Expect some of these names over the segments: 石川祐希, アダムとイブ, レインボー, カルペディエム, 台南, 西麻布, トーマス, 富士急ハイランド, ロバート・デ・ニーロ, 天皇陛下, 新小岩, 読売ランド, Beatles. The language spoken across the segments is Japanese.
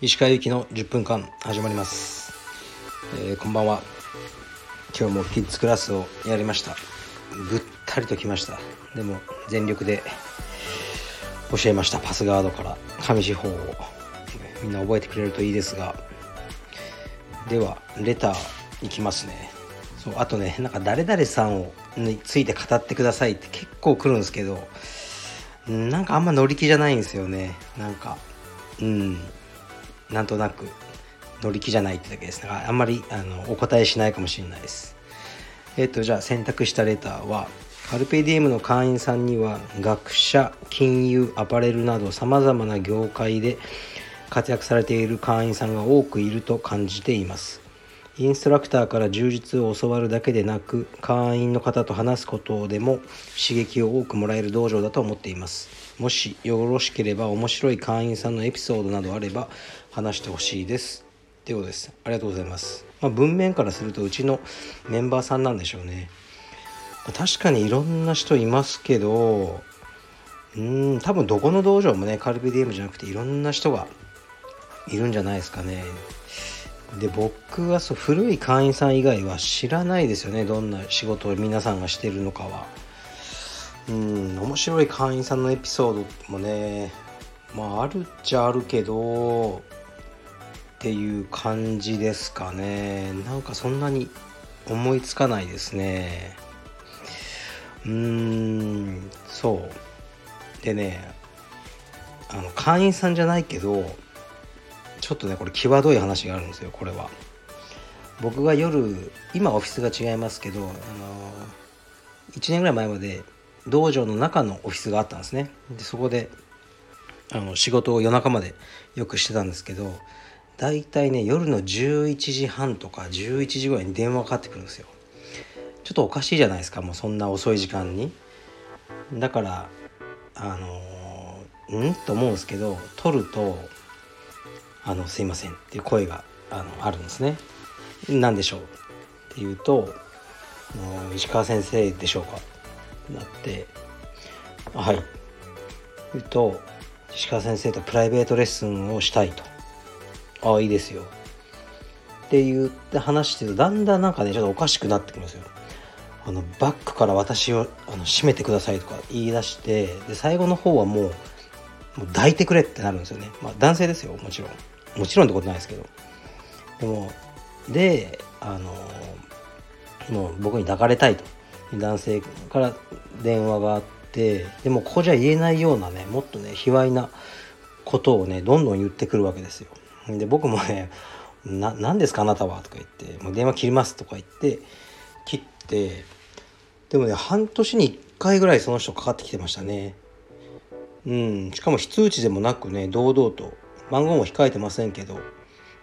石川祐希の10分間始まります、こんばんは。今日もキッズクラスをやりました。ぐったりときました。でも全力で教えました。パスガードから上四方をみんな覚えてくれるといいですが、ではレターいきますね。そう、あとね、なんか誰々さんについて語ってくださいって結構来るんですけど、なんかあんま乗り気じゃないんですよね。なんかなんとなく乗り気じゃないってだけですね。あんまりお答えしないかもしれないです。じゃあ選択したレターは、カルペディエムの会員さんには学者、金融、アパレルなどさまざまな業界で活躍されている会員さんが多くいると感じています。インストラクターから柔術を教わるだけでなく、会員の方と話すことでも刺激を多くもらえる道場だと思っています。もしよろしければ面白い会員さんのエピソードなどあれば話してほしいですということです。ありがとうございます。文面からするとうちのメンバーさんなんでしょうね。確かにいろんな人いますけど、多分どこの道場もね、カルペディエムじゃなくていろんな人がいるんじゃないですかね。で、僕は古い会員さん以外は知らないですよね。どんな仕事を皆さんがしてるのかは。面白い会員さんのエピソードもね、あるっちゃあるけどっていう感じですかね。なんかそんなに思いつかないですね。そうでね、会員さんじゃないけど、ちょっとねこれ際どい話があるんですよ。これは僕が夜、今オフィスが違いますけど、1年ぐらい前まで道場の中のオフィスがあったんですね。でそこで仕事を夜中までよくしてたんですけど、だいたいね夜の11時半とか11時ぐらいに電話がかかってくるんですよ。ちょっとおかしいじゃないですか、もうそんな遅い時間に。だからと思うんですけど、取るとすいませんっていう声があるんですね。なんでしょうって言うと、石川先生でしょうかなって、はい、言うと、石川先生とプライベートレッスンをしたいと。いいですよって言って話してると、だんだんなんかねちょっとおかしくなってきますよ。バックから私を閉めてくださいとか言い出して、で最後の方はもう抱いてくれってなるんですよね。男性ですよ、もちろんってことないですけど。でもう僕に抱かれたいと男性から電話があって、でもここじゃ言えないようなね、もっとね卑猥なことをねどんどん言ってくるわけですよ。で僕もね、何ですかあなたはとか言って、もう電話切りますとか言って切って、でもね半年に1回ぐらいその人かかってきてましたね。しかも非通知でもなくね、堂々と、番号も控えてませんけど、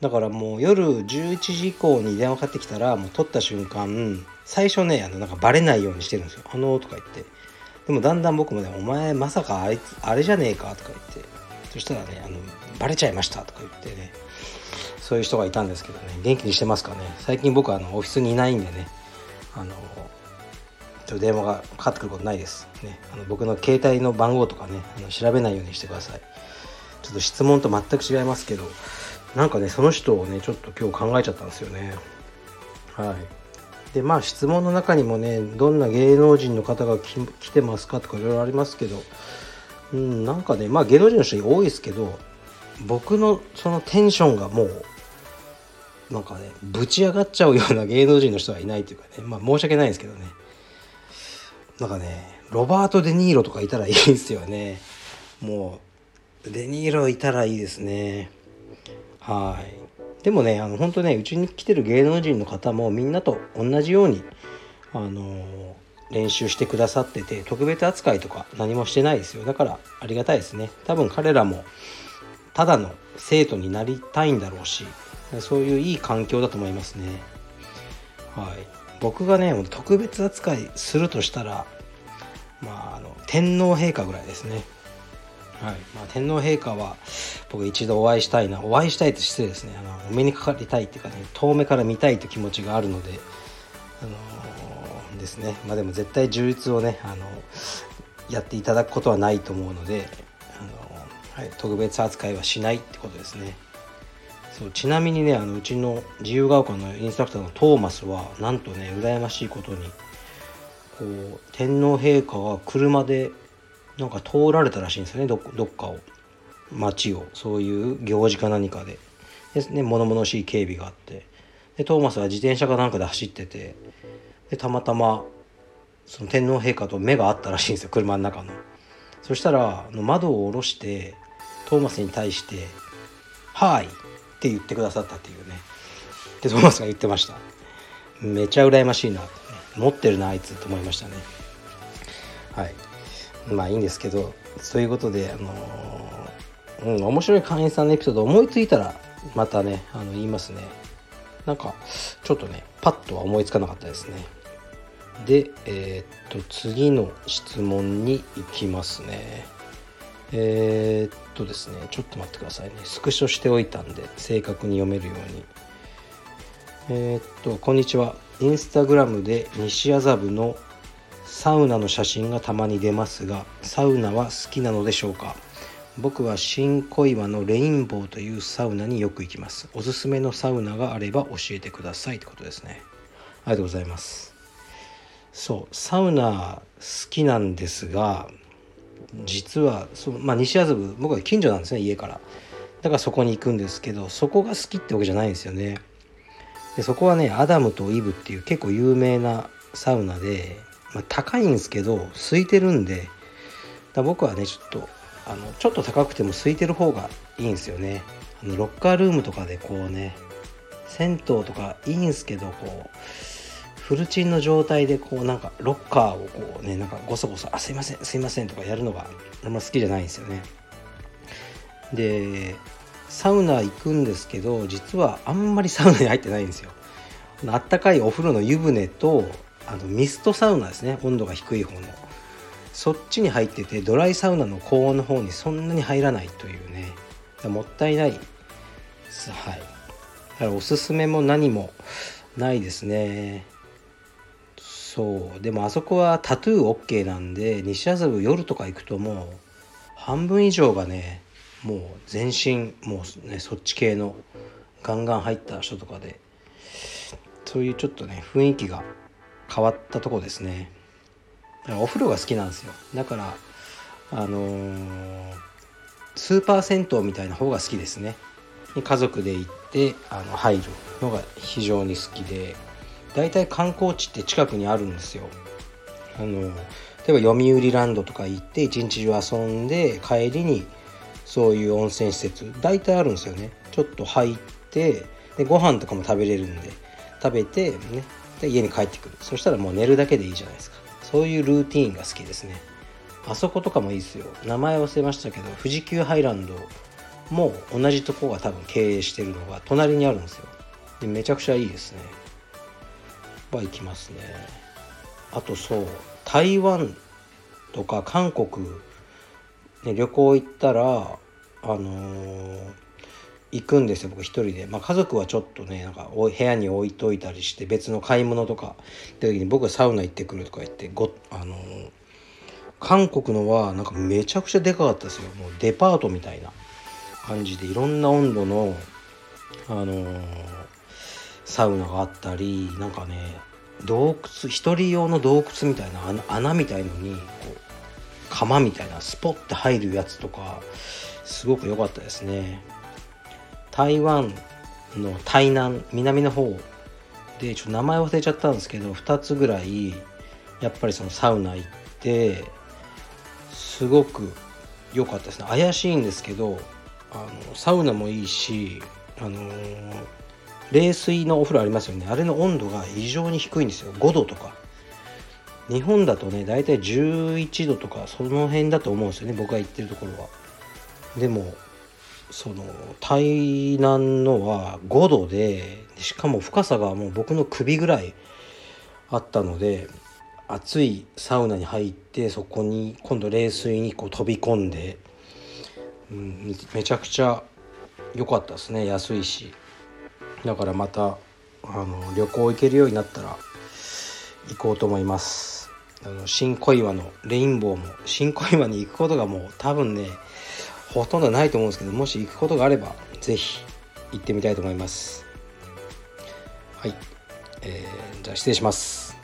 だからもう夜11時以降に電話かかってきたら、もう取った瞬間最初ねなんかバレないようにしてるんですよ。とか言って、でもだんだん僕もね、お前まさかあれじゃねえかとか言って、そしたらねバレちゃいましたとか言ってね、そういう人がいたんですけどね。元気にしてますかね。最近僕はオフィスにいないんでね、電話がかかってくることないです、ね。僕の携帯の番号とかね調べないようにしてください。ちょっと質問と全く違いますけど、なんかねその人をねちょっと今日考えちゃったんですよね。はい。で質問の中にもね、どんな芸能人の方が来てますかとかいろいろありますけど、なんかね芸能人の人多いですけど、僕のそのテンションがもうなんかねぶち上がっちゃうような芸能人の人はいないというかね、申し訳ないんですけどね。なんかねロバート・デ・ニーロとかいたらいいですよね。もうデ・ニーロいたらいいですね。はい。でもね本当ね、うちに来てる芸能人の方もみんなと同じように練習してくださってて、特別扱いとか何もしてないですよ。だからありがたいですね。多分彼らもただの生徒になりたいんだろうし、そういういい環境だと思いますね。はい。僕がね特別扱いするとしたら、天皇陛下ぐらいですね。はい。天皇陛下は僕一度お会いしたいって失礼ですね。お目にかかりたいっていうかね、遠目から見たいって気持ちがあるので、ですね。まあでも絶対充実をねやっていただくことはないと思うので、はい、特別扱いはしないってことですね。そうちなみにねうちの自由が丘のインストラクターのトーマスはなんとね羨ましいことにこう天皇陛下が車でなんか通られたらしいんですよね。 どっかを街をそういう行事か何かでですね、物々しい警備があって、でトーマスは自転車かなんかで走ってて、でたまたまその天皇陛下と目が合ったらしいんですよ、車の中の。そしたら窓を下ろしてトーマスに対して「はい」って言ってくださったっていうね。でトーマスが言ってました。めちゃ羨ましいな、ね、持ってるなあいつと思いましたね。はい、まあいいんですけど、そういうことで面白い会員さんのエピソード思いついたらまたね言いますね。なんかちょっとねパッとは思いつかなかったですね。で次の質問に行きますね。ですね、ちょっと待ってくださいね。スクショしておいたんで正確に読めるように。こんにちは。インスタグラムで西麻布のサウナの写真がたまに出ますが、サウナは好きなのでしょうか？僕は新小岩のレインボーというサウナによく行きます。おすすめのサウナがあれば教えてくださいってことですね。ありがとうございます。そうサウナ好きなんですが、実は西麻布僕は近所なんですね、家から。だからそこに行くんですけど、そこが好きってわけじゃないんですよね。でそこはねアダムとイブっていう結構有名なサウナで、高いんですけど空いてるんで、だ僕はねちょっと高くても空いてる方がいいんですよね。ロッカールームとかでこうね、銭湯とかいいんですけど、こうフルチンの状態でこうなんかロッカーをこうねなんかゴソゴソ「あすいませんすいません」とかやるのがあんま好きじゃないんですよね。でサウナ行くんですけど、実はあんまりサウナに入ってないんですよ。あったかいお風呂の湯船とミストサウナですね、温度が低い方のそっちに入ってて、ドライサウナの高温の方にそんなに入らないというね、もったいないです、はい、だからおすすめも何もないですね。そうでもあそこはタトゥー OK なんで、西麻布夜とか行くともう半分以上がねもう全身もうねそっち系のガンガン入った人とかで、そういうちょっとね雰囲気が変わったとこですね。お風呂が好きなんですよ。だからスーパー銭湯みたいな方が好きですね。家族で行って入るのが非常に好きで、だいたい観光地って近くにあるんですよ。例えば読売ランドとか行って一日中遊んで、帰りにそういう温泉施設だいたいあるんですよね。ちょっと入ってでご飯とかも食べれるんで食べて、ね、で家に帰ってくる。そしたらもう寝るだけでいいじゃないですか。そういうルーティーンが好きですね。あそことかもいいですよ。名前忘れましたけど、富士急ハイランドも同じとこが多分経営してるのが隣にあるんですよ。でめちゃくちゃいいですね。行きますね。あとそう台湾とか韓国、ね、旅行行ったら行くんですよ、僕一人で。家族はちょっとねなんか部屋に置いといたりして、別の買い物とかって時に僕はサウナ行ってくるとか言って、韓国のはなんかめちゃくちゃでかかったですよ。もうデパートみたいな感じで、いろんな温度のサウナがあったり、なんかね洞窟、一人用の洞窟みたいな穴みたいのにこう釜みたいなスポッて入るやつとか、すごく良かったですね。台湾の台南、南の方でちょっと名前忘れちゃったんですけど、2つぐらいやっぱりそのサウナ行ってすごく良かったですね。怪しいんですけどサウナもいいし、冷水のお風呂ありますよね。あれの温度が異常に低いんですよ、5度とか。日本だとねだいたい11度とかその辺だと思うんですよね、僕が行ってるところは。でもその台南のは5度で、しかも深さがもう僕の首ぐらいあったので、熱いサウナに入ってそこに今度冷水にこう飛び込んで、めちゃくちゃ良かったですね。安いし、だからまた旅行行けるようになったら行こうと思います。新小岩のレインボーも、新小岩に行くことがもう多分ねほとんどないと思うんですけど、もし行くことがあればぜひ行ってみたいと思います。はい、じゃあ失礼します。